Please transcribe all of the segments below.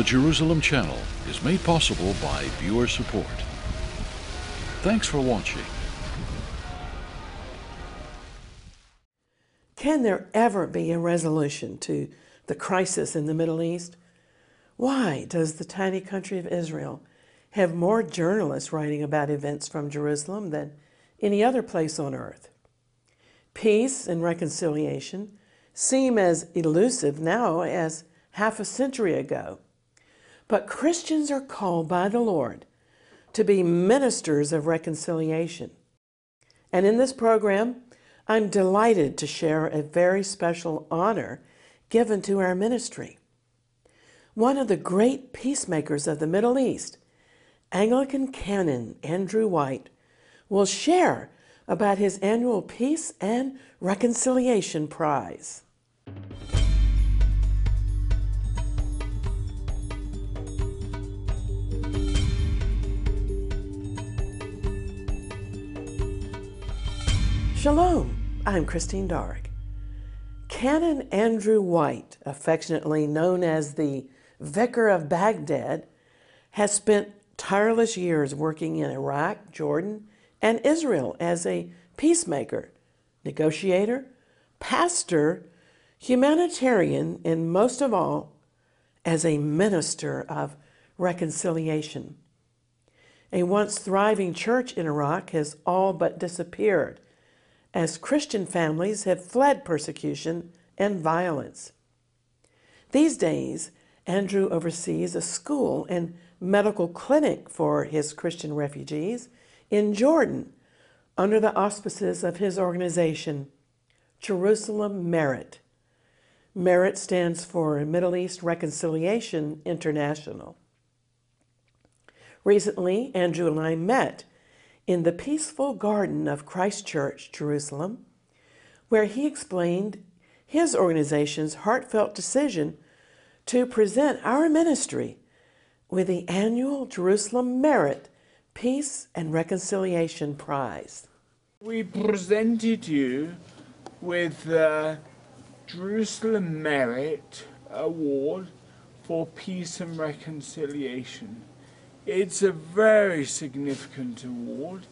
The Jerusalem Channel is made possible by viewer support. Thanks for watching. Can there ever be a resolution to the crisis in the Middle East? Why does the tiny country of Israel have more journalists writing about events from Jerusalem than any other place on earth? Peace and reconciliation seem as elusive now as half a century ago. But Christians are called by the Lord to be ministers of reconciliation. And in this program, I'm delighted to share a very special honor given to our ministry. One of the great peacemakers of the Middle East, Anglican Canon Andrew White, will share about his annual Peace and Reconciliation Prize. Shalom, I'm Christine Darg. Canon Andrew White, affectionately known as the Vicar of Baghdad, has spent tireless years working in Iraq, Jordan, and Israel as a peacemaker, negotiator, pastor, humanitarian, and most of all, as a minister of reconciliation. A once thriving church in Iraq has all but disappeared, as Christian families have fled persecution and violence. These days, Andrew oversees a school and medical clinic for his Christian refugees in Jordan under the auspices of his organization, Jerusalem Merit. Merit stands for Middle East Reconciliation International. Recently, Andrew and I met in the peaceful garden of Christ Church, Jerusalem, where he explained his organization's heartfelt decision to present our ministry with the annual Jerusalem Merit Peace and Reconciliation Prize. We presented you with the Jerusalem Merit Award for Peace and Reconciliation. It's a very significant award.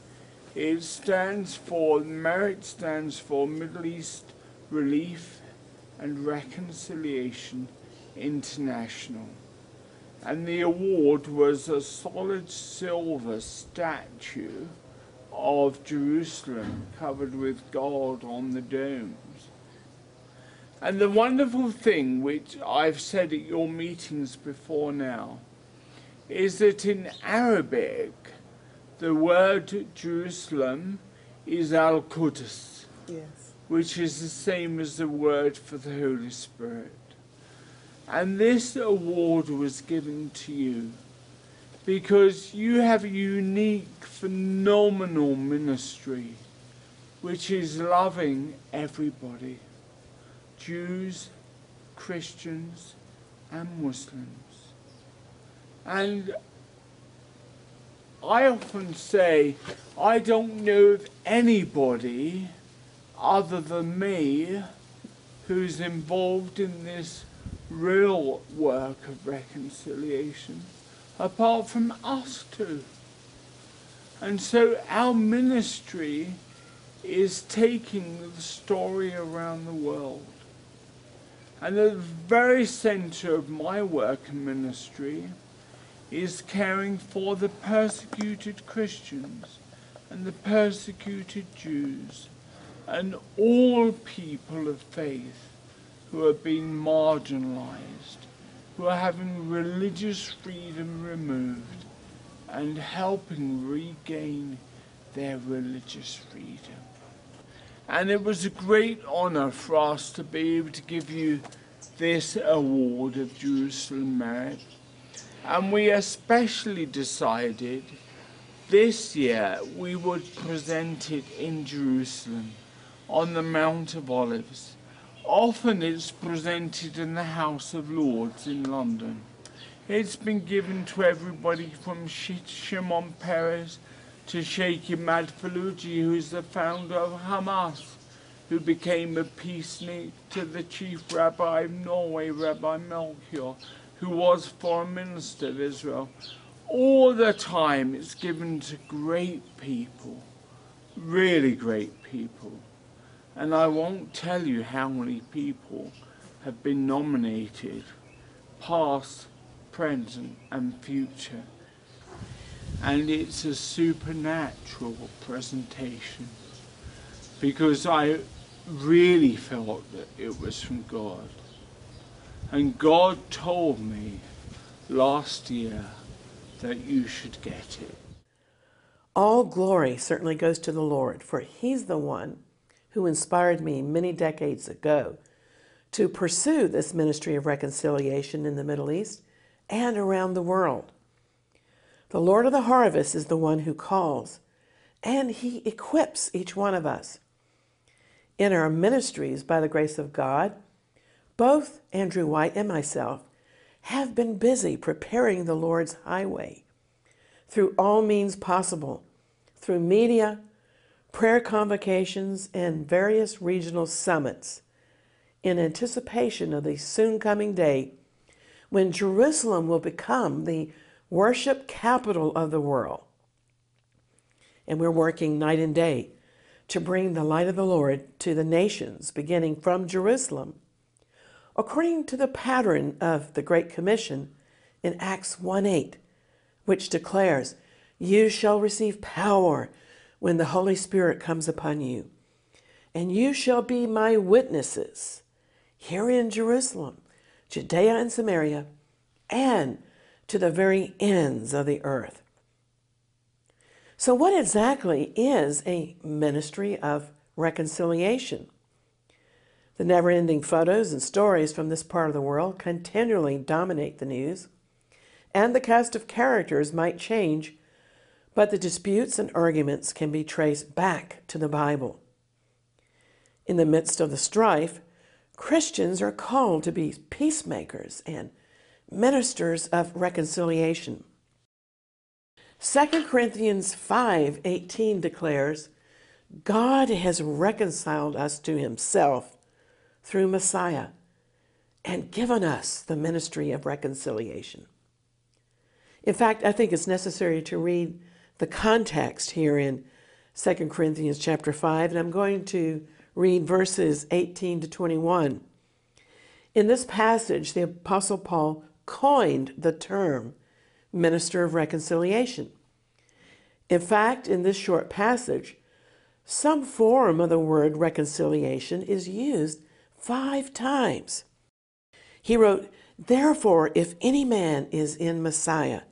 It stands for, MERIT stands for Middle East Relief and Reconciliation International. And the award was a solid silver statue of Jerusalem covered with gold on the domes. And the wonderful thing, which I've said at your meetings before now, is that in Arabic, the word Jerusalem is Al-Quds, yes, which is the same as the word for the Holy Spirit. And this award was given to you because you have a unique, phenomenal ministry, which is loving everybody, Jews, Christians, and Muslims. And I often say, I don't know of anybody other than me who's involved in this real work of reconciliation, apart from us two. And so our ministry is taking the story around the world. And at the very center of my work and ministry is caring for the persecuted Christians and the persecuted Jews and all people of faith who are being marginalized, who are having religious freedom removed and helping regain their religious freedom. And it was a great honor for us to be able to give you this award of Jerusalem Merit. And we especially decided this year we would present it in Jerusalem on the Mount of Olives. Often it's presented in the House of Lords in London. It's been given to everybody from Shimon Peres to Sheikh Imad Feluji, who's the founder of Hamas, who became a peacenik, to the chief rabbi of Norway, Rabbi Melchior, who was foreign minister of Israel, all the time it's given to great people, really great people. And I won't tell you how many people have been nominated, past, present and future. And it's a supernatural presentation, because I really felt that it was from God. And God told me last year that you should get it. All glory certainly goes to the Lord, for He's the one who inspired me many decades ago to pursue this ministry of reconciliation in the Middle East and around the world. The Lord of the harvest is the one who calls, and He equips each one of us. In our ministries, by the grace of God, both Andrew White and myself have been busy preparing the Lord's highway through all means possible, through media, prayer convocations, and various regional summits, in anticipation of the soon coming day when Jerusalem will become the worship capital of the world. And we're working night and day to bring the light of the Lord to the nations, beginning from Jerusalem, according to the pattern of the Great Commission in Acts 1:8, which declares, "You shall receive power when the Holy Spirit comes upon you, and you shall be my witnesses here in Jerusalem, Judea and Samaria, and to the very ends of the earth." So what exactly is a ministry of reconciliation? The never-ending photos and stories from this part of the world continually dominate the news, and the cast of characters might change, but the disputes and arguments can be traced back to the Bible. In the midst of the strife, Christians are called to be peacemakers and ministers of reconciliation. 2 Corinthians 5:18 declares, "God has reconciled us to Himself through Messiah and given us the ministry of reconciliation." In fact, I think it's necessary to read the context here in 2 Corinthians chapter 5, and I'm going to read verses 18 to 21. In this passage, the Apostle Paul coined the term minister of reconciliation. In fact, in this short passage, some form of the word reconciliation is used 5 times. He wrote, "Therefore, if any man is in Messiah,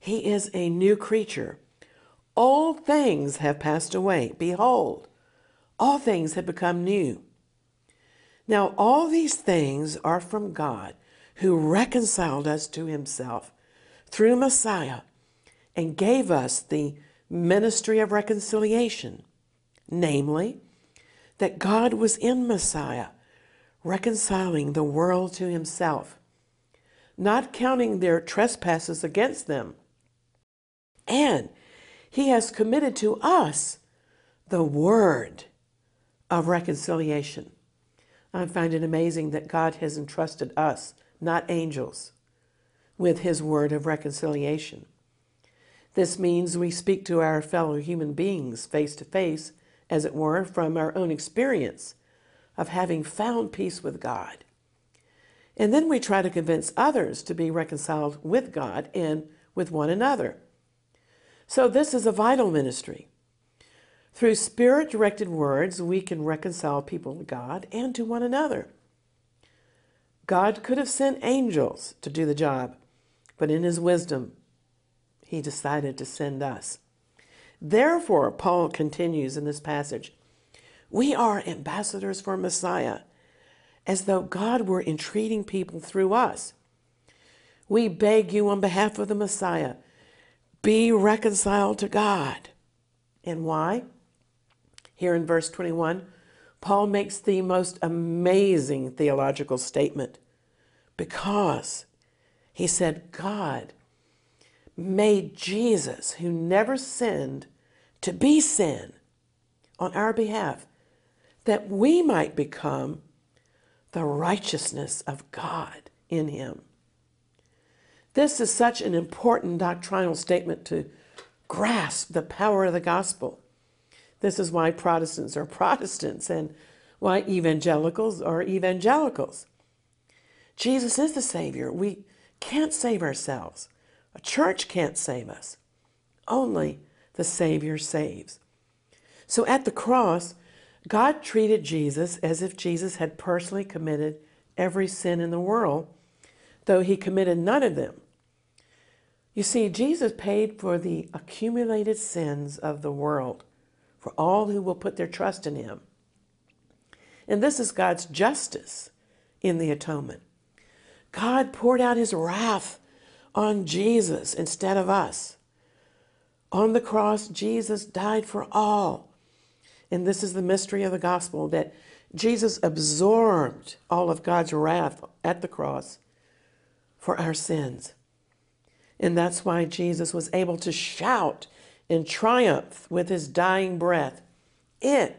he is a new creature. All things have passed away. Behold, all things have become new. Now all these things are from God, who reconciled us to Himself through Messiah and gave us the ministry of reconciliation, namely, that God was in Messiah, reconciling the world to Himself, not counting their trespasses against them. And He has committed to us the word of reconciliation." I find it amazing that God has entrusted us, not angels, with His word of reconciliation. This means we speak to our fellow human beings face to face, as it were, from our own experience of having found peace with God. And then we try to convince others to be reconciled with God and with one another. So this is a vital ministry. Through Spirit-directed words, we can reconcile people to God and to one another. God could have sent angels to do the job, but in His wisdom, He decided to send us. Therefore, Paul continues in this passage, "We are ambassadors for Messiah, as though God were entreating people through us. We beg you on behalf of the Messiah, be reconciled to God." And why? Here in verse 21, Paul makes the most amazing theological statement. Because, he said, God made Jesus, who never sinned, to be sin on our behalf, that we might become the righteousness of God in Him. This is such an important doctrinal statement to grasp the power of the gospel. This is why Protestants are Protestants and why evangelicals are evangelicals. Jesus is the Savior. We can't save ourselves. A church can't save us. Only the Savior saves. So at the cross, God treated Jesus as if Jesus had personally committed every sin in the world, though he committed none of them. You see, Jesus paid for the accumulated sins of the world, for all who will put their trust in him. And this is God's justice in the atonement. God poured out his wrath on Jesus instead of us. On the cross, Jesus died for all. And this is the mystery of the gospel, that Jesus absorbed all of God's wrath at the cross for our sins. And that's why Jesus was able to shout in triumph with his dying breath, "It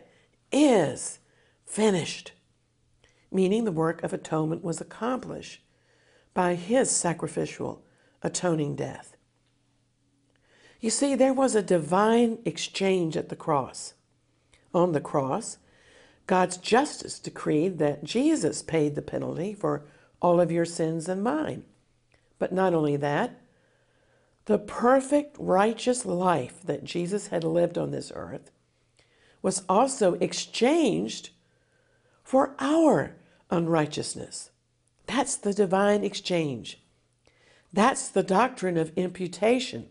is finished," meaning the work of atonement was accomplished by his sacrificial atoning death. You see, there was a divine exchange at the cross. On the cross, God's justice decreed that Jesus paid the penalty for all of your sins and mine. But not only that, the perfect righteous life that Jesus had lived on this earth was also exchanged for our unrighteousness. That's the divine exchange. That's the doctrine of imputation.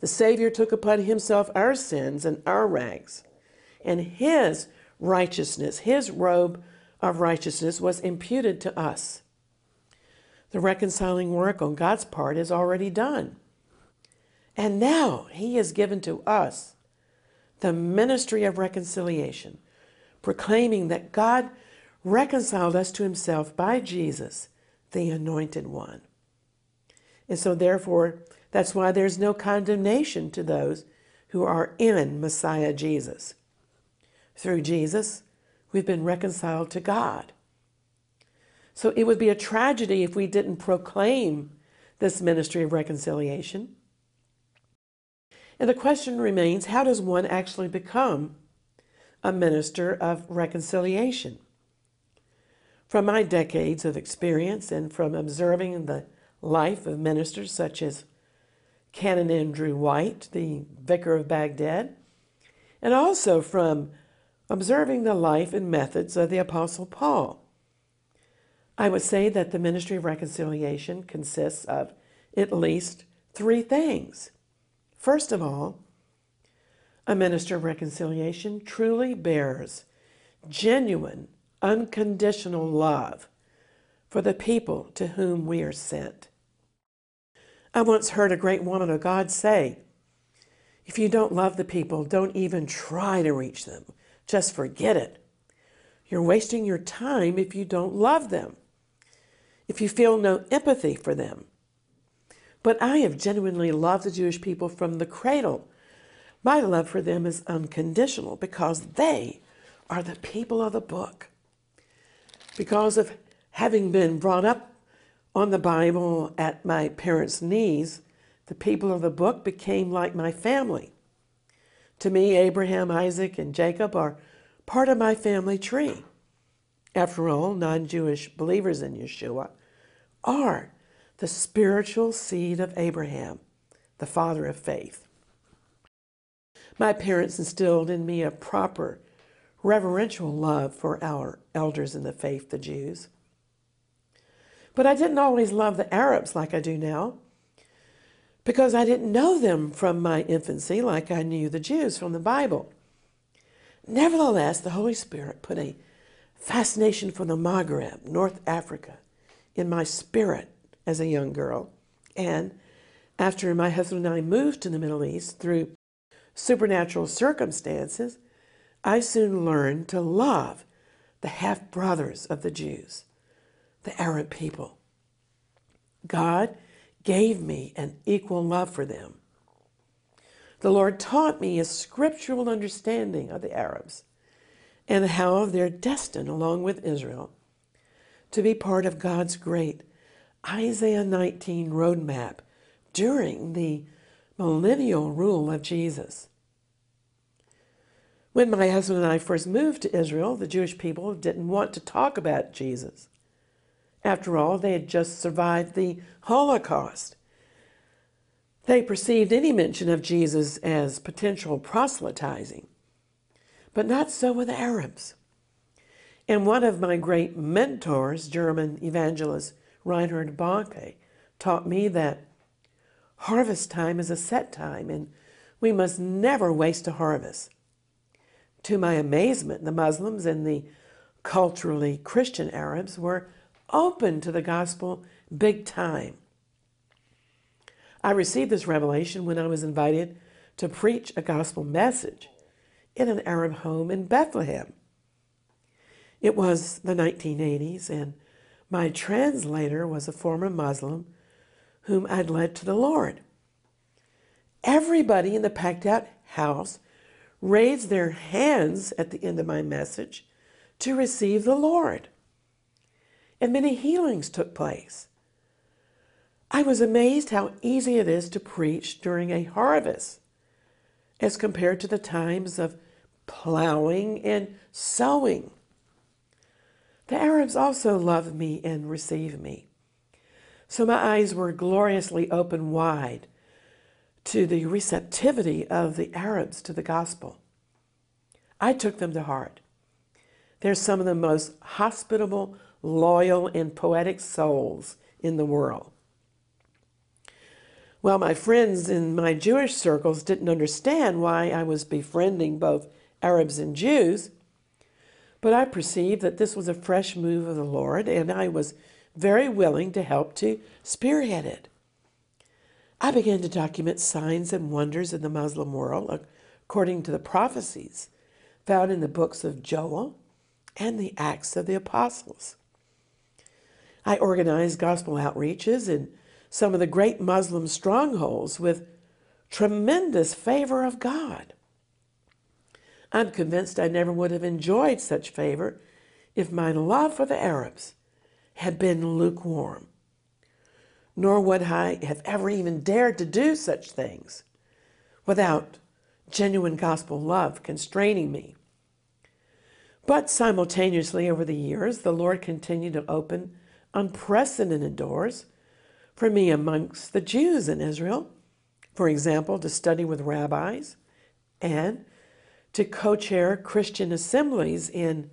The Savior took upon himself our sins and our rags, and his righteousness, his robe of righteousness, was imputed to us. The reconciling work on God's part is already done. And now he has given to us the ministry of reconciliation, proclaiming that God reconciled us to himself by Jesus, the Anointed One. And so therefore, that's why there's no condemnation to those who are in Messiah Jesus. Through Jesus, we've been reconciled to God. So it would be a tragedy if we didn't proclaim this ministry of reconciliation. And the question remains, how does one actually become a minister of reconciliation? From my decades of experience and from observing the life of ministers such as Canon Andrew White, the Vicar of Baghdad, and also from observing the life and methods of the Apostle Paul, I would say that the ministry of reconciliation consists of at least three things. First of all, a minister of reconciliation truly bears genuine, unconditional love for the people to whom we are sent. I once heard a great woman of God say, "If you don't love the people, don't even try to reach them. Just forget it. You're wasting your time if you don't love them, if you feel no empathy for them." But I have genuinely loved the Jewish people from the cradle. My love for them is unconditional because they are the people of the book. Because of having been brought up on the Bible at my parents' knees, the people of the book became like my family. To me, Abraham, Isaac, and Jacob are part of my family tree. After all, non-Jewish believers in Yeshua are the spiritual seed of Abraham, the father of faith. My parents instilled in me a proper reverential love for our elders in the faith, the Jews. But I didn't always love the Arabs like I do now, because I didn't know them from my infancy like I knew the Jews from the Bible. Nevertheless, the Holy Spirit put a fascination for the Maghreb, North Africa, in my spirit as a young girl. And after my husband and I moved to the Middle East through supernatural circumstances, I soon learned to love the half-brothers of the Jews, the Arab people. God gave me an equal love for them. The Lord taught me a scriptural understanding of the Arabs and how they're destined, along with Israel, to be part of God's great Isaiah 19 roadmap during the millennial rule of Jesus. When my husband and I first moved to Israel, the Jewish people didn't want to talk about Jesus. After all, they had just survived the Holocaust. They perceived any mention of Jesus as potential proselytizing, but not so with Arabs. And one of my great mentors, German evangelist Reinhard Bonnke, taught me that harvest time is a set time and we must never waste a harvest. To my amazement, the Muslims and the culturally Christian Arabs were open to the gospel big time. I received this revelation when I was invited to preach a gospel message in an Arab home in Bethlehem. It was the 1980s, and my translator was a former Muslim whom I'd led to the Lord. Everybody in the packed-out house raised their hands at the end of my message to receive the Lord, and many healings took place. I was amazed how easy it is to preach during a harvest as compared to the times of plowing and sowing. The Arabs also loved me and received me, so my eyes were gloriously open wide to the receptivity of the Arabs to the gospel. I took them to heart. They're some of the most hospitable, loyal, and poetic souls in the world. Well, my friends in my Jewish circles didn't understand why I was befriending both Arabs and Jews, but I perceived that this was a fresh move of the Lord, and I was very willing to help to spearhead it. I began to document signs and wonders in the Muslim world according to the prophecies found in the books of Joel and the Acts of the Apostles. I organized gospel outreaches in some of the great Muslim strongholds with tremendous favor of God. I'm convinced I never would have enjoyed such favor if my love for the Arabs had been lukewarm. Nor would I have ever even dared to do such things without genuine gospel love constraining me. But simultaneously over the years, the Lord continued to open unprecedented doors for me amongst the Jews in Israel, for example, to study with rabbis and to co-chair Christian assemblies in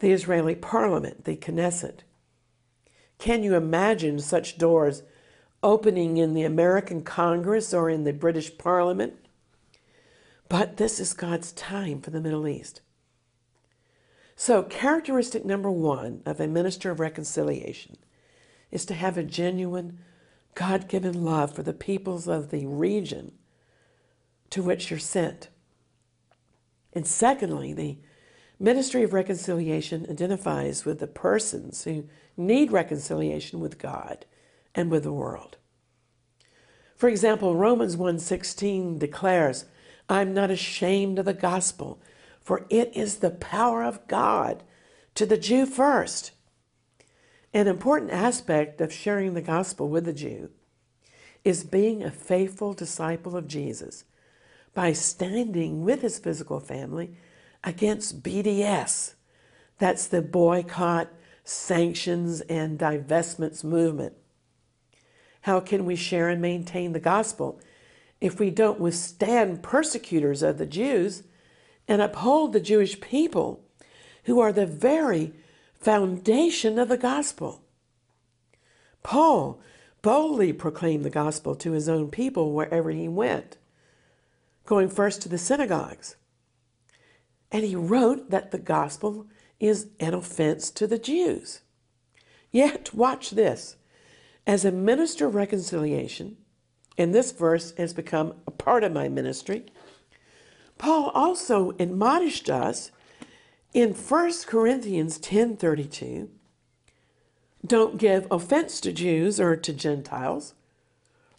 the Israeli parliament, the Knesset. Can you imagine such doors opening in the American Congress or in the British Parliament? But this is God's time for the Middle East. So characteristic number one of a minister of reconciliation is to have a genuine, God-given love for the peoples of the region to which you're sent. And secondly, the ministry of reconciliation identifies with the persons who need reconciliation with God and with the world. For example, Romans 1:16 declares, "I'm not ashamed of the gospel, for it is the power of God to the Jew first." An important aspect of sharing the gospel with the Jew is being a faithful disciple of Jesus by standing with his physical family against BDS, that's the boycott, sanctions, and divestments movement. How can we share and maintain the gospel if we don't withstand persecutors of the Jews and uphold the Jewish people, who are the very foundation of the gospel? Paul boldly proclaimed the gospel to his own people wherever he went, going first to the synagogues. And he wrote that the gospel is an offense to the Jews. Yet, watch this. As a minister of reconciliation, and this verse has become a part of my ministry, Paul also admonished us in 1 Corinthians 10:32, don't give offense to Jews or to Gentiles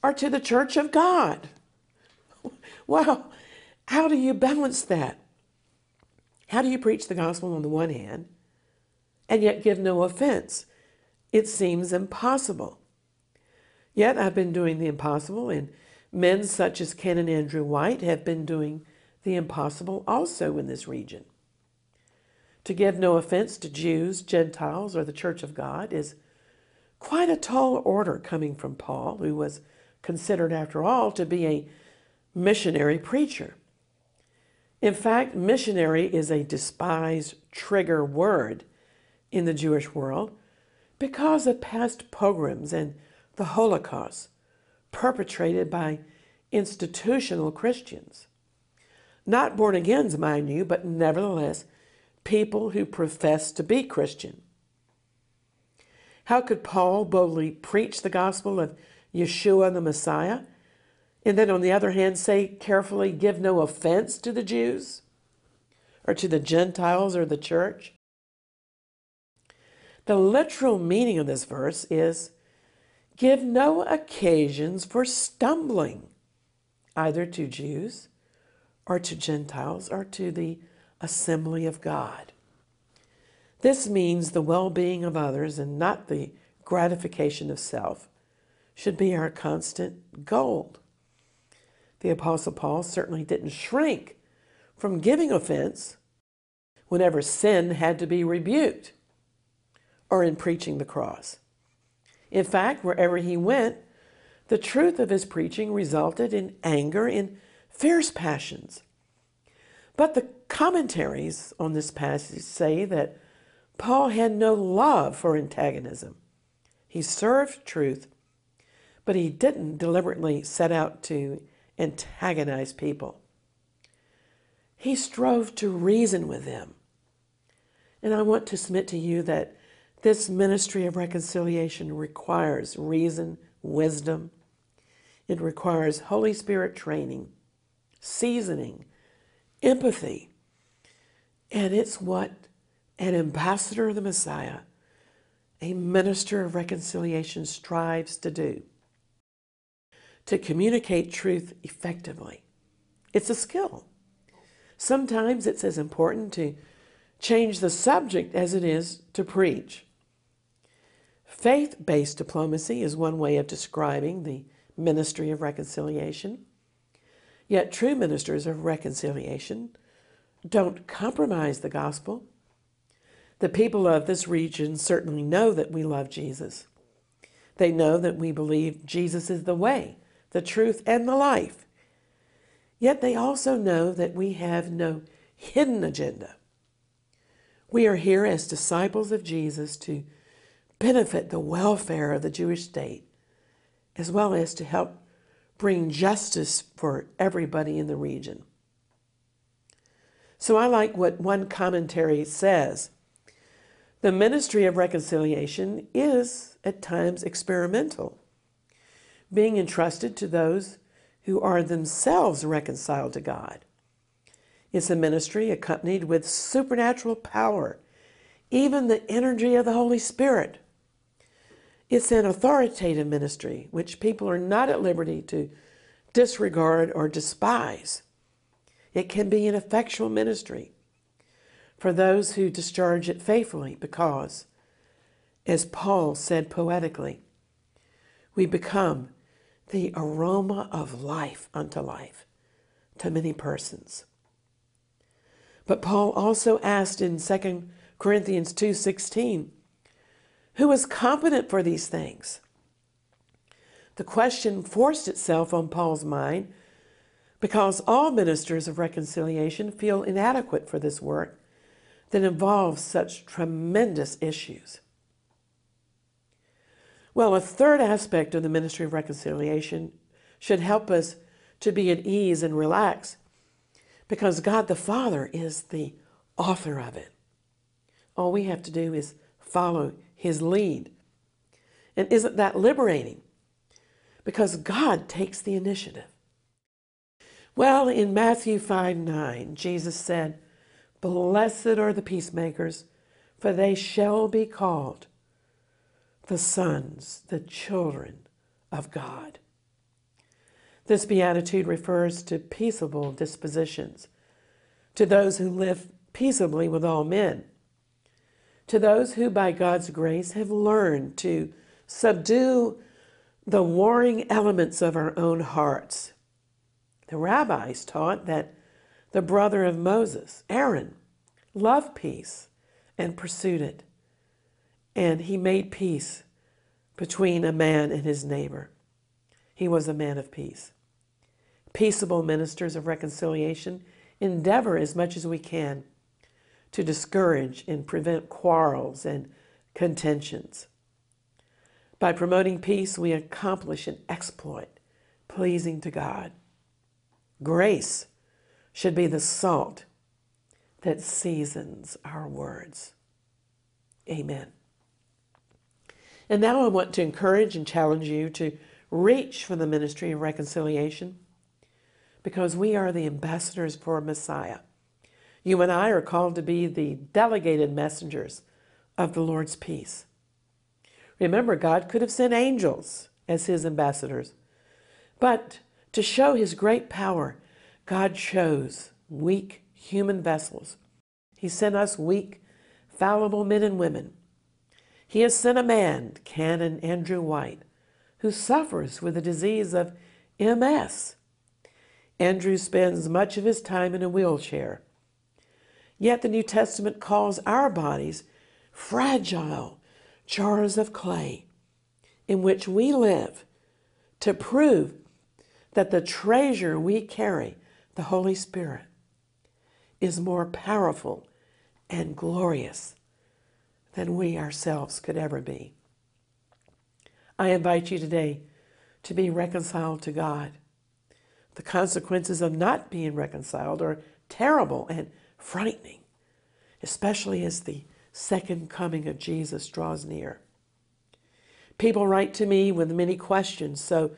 or to the church of God. Wow, how do you balance that? How do you preach the gospel on the one hand and yet give no offense it seems impossible. Yet I've been doing the impossible, and men such as Ken and Andrew White have been doing the impossible also in this region. To give no offense to Jews, Gentiles, or the Church of God is quite a tall order coming from Paul, who was considered, after all, to be a missionary preacher. In fact, missionary is a despised trigger word in the Jewish world because of past pogroms and the Holocaust perpetrated by institutional Christians. Not born-agains, mind you, but nevertheless people who profess to be Christian. How could Paul boldly preach the gospel of Yeshua the Messiah, and then on the other hand say carefully, give no offense to the Jews or to the Gentiles or the church? The literal meaning of this verse is, give no occasions for stumbling, either to Jews or to Gentiles or to the assembly of God. This means the well-being of others and not the gratification of self should be our constant goal. The Apostle Paul certainly didn't shrink from giving offense whenever sin had to be rebuked or in preaching the cross. In fact, wherever he went, the truth of his preaching resulted in anger and fierce passions. But the commentaries on this passage say that Paul had no love for antagonism. He served truth, but he didn't deliberately set out to antagonize people. He strove to reason with them. And I want to submit to you that this ministry of reconciliation requires reason, wisdom. It requires Holy Spirit training, seasoning, empathy. And it's what an ambassador of the Messiah, a minister of reconciliation, strives to do, to communicate truth effectively. It's a skill. Sometimes it's as important to change the subject as it is to preach. Faith-based diplomacy is one way of describing the ministry of reconciliation. Yet true ministers of reconciliation don't compromise the gospel. The people of this region certainly know that we love Jesus. They know that we believe Jesus is the way, the truth, and the life. Yet they also know that we have no hidden agenda. We are here as disciples of Jesus to benefit the welfare of the Jewish state, as well as to help bring justice for everybody in the region. So I like what one commentary says. The ministry of reconciliation is at times experimental, being entrusted to those who are themselves reconciled to God. It's a ministry accompanied with supernatural power, even the energy of the Holy Spirit. It's an authoritative ministry, which people are not at liberty to disregard or despise. It can be an effectual ministry for those who discharge it faithfully because, as Paul said poetically, we become the aroma of life unto life to many persons. But Paul also asked in 2 Corinthians 2:16, who is competent for these things? The question forced itself on Paul's mind because all ministers of reconciliation feel inadequate for this work that involves such tremendous issues. Well, a third aspect of the ministry of reconciliation should help us to be at ease and relax because God the Father is the author of it. All we have to do is follow His lead. And isn't that liberating? Because God takes the initiative. Well, in Matthew 5:9, Jesus said, blessed are the peacemakers, for they shall be called the sons, the children of God. This beatitude refers to peaceable dispositions, to those who live peaceably with all men. to those who by God's grace have learned to subdue the warring elements of our own hearts. The rabbis taught that the brother of Moses, Aaron, loved peace and pursued it, and he made peace between a man and his neighbor. He was a man of peace. Peaceable ministers of reconciliation endeavor as much as we can to discourage and prevent quarrels and contentions. By promoting peace, we accomplish an exploit pleasing to God. Grace should be the salt that seasons our words. Amen. And now I want to encourage and challenge you to reach for the ministry of reconciliation, because we are the ambassadors for Messiah. You and I are called to be the delegated messengers of the Lord's peace. Remember, God could have sent angels as his ambassadors, but to show his great power, God chose weak human vessels. He sent us weak, fallible men and women. He has sent a man, Canon Andrew White, who suffers with the disease of MS. Andrew spends much of his time in a wheelchair. Yet the New Testament calls our bodies fragile jars of clay in which we live, to prove that the treasure we carry, the Holy Spirit, is more powerful and glorious than we ourselves could ever be. I invite you today to be reconciled to God. The consequences of not being reconciled are terrible and frightening, especially as the second coming of Jesus draws near. People write to me with many questions, so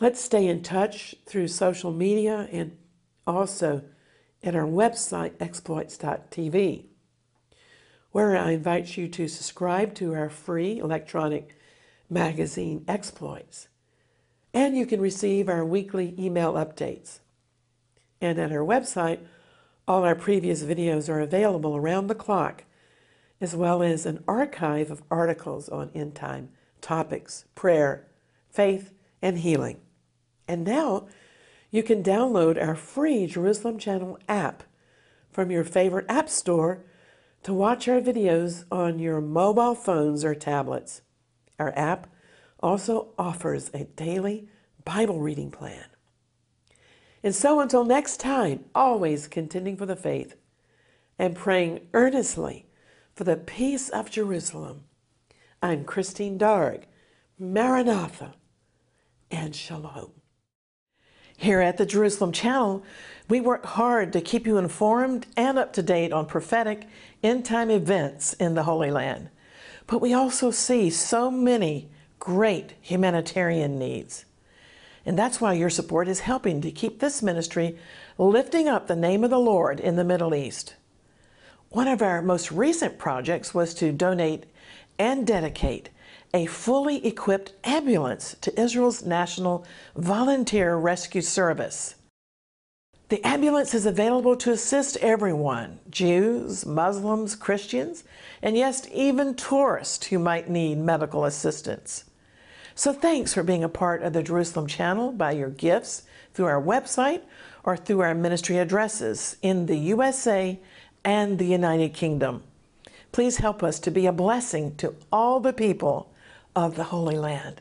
let's stay in touch through social media and also at our website, exploits.tv, where I invite you to subscribe to our free electronic magazine, Exploits, and you can receive our weekly email updates. And at our website, all our previous videos are available around the clock, as well as an archive of articles on end-time topics, prayer, faith, and healing. And now you can download our free Jerusalem Channel app from your favorite app store to watch our videos on your mobile phones or tablets. Our app also offers a daily Bible reading plan. And so until next time, always contending for the faith and praying earnestly for the peace of Jerusalem, I'm Christine Darg. Maranatha and Shalom. Here at the Jerusalem Channel, we work hard to keep you informed and up to date on prophetic end-time events in the Holy Land. But we also see so many great humanitarian needs. And that's why your support is helping to keep this ministry lifting up the name of the Lord in the Middle East. One of our most recent projects was to donate and dedicate a fully equipped ambulance to Israel's National Volunteer Rescue Service. The ambulance is available to assist everyone, Jews, Muslims, Christians, and yes, even tourists who might need medical assistance. So thanks for being a part of the Jerusalem Channel by your gifts through our website or through our ministry addresses in the USA and the United Kingdom. Please help us to be a blessing to all the people of the Holy Land.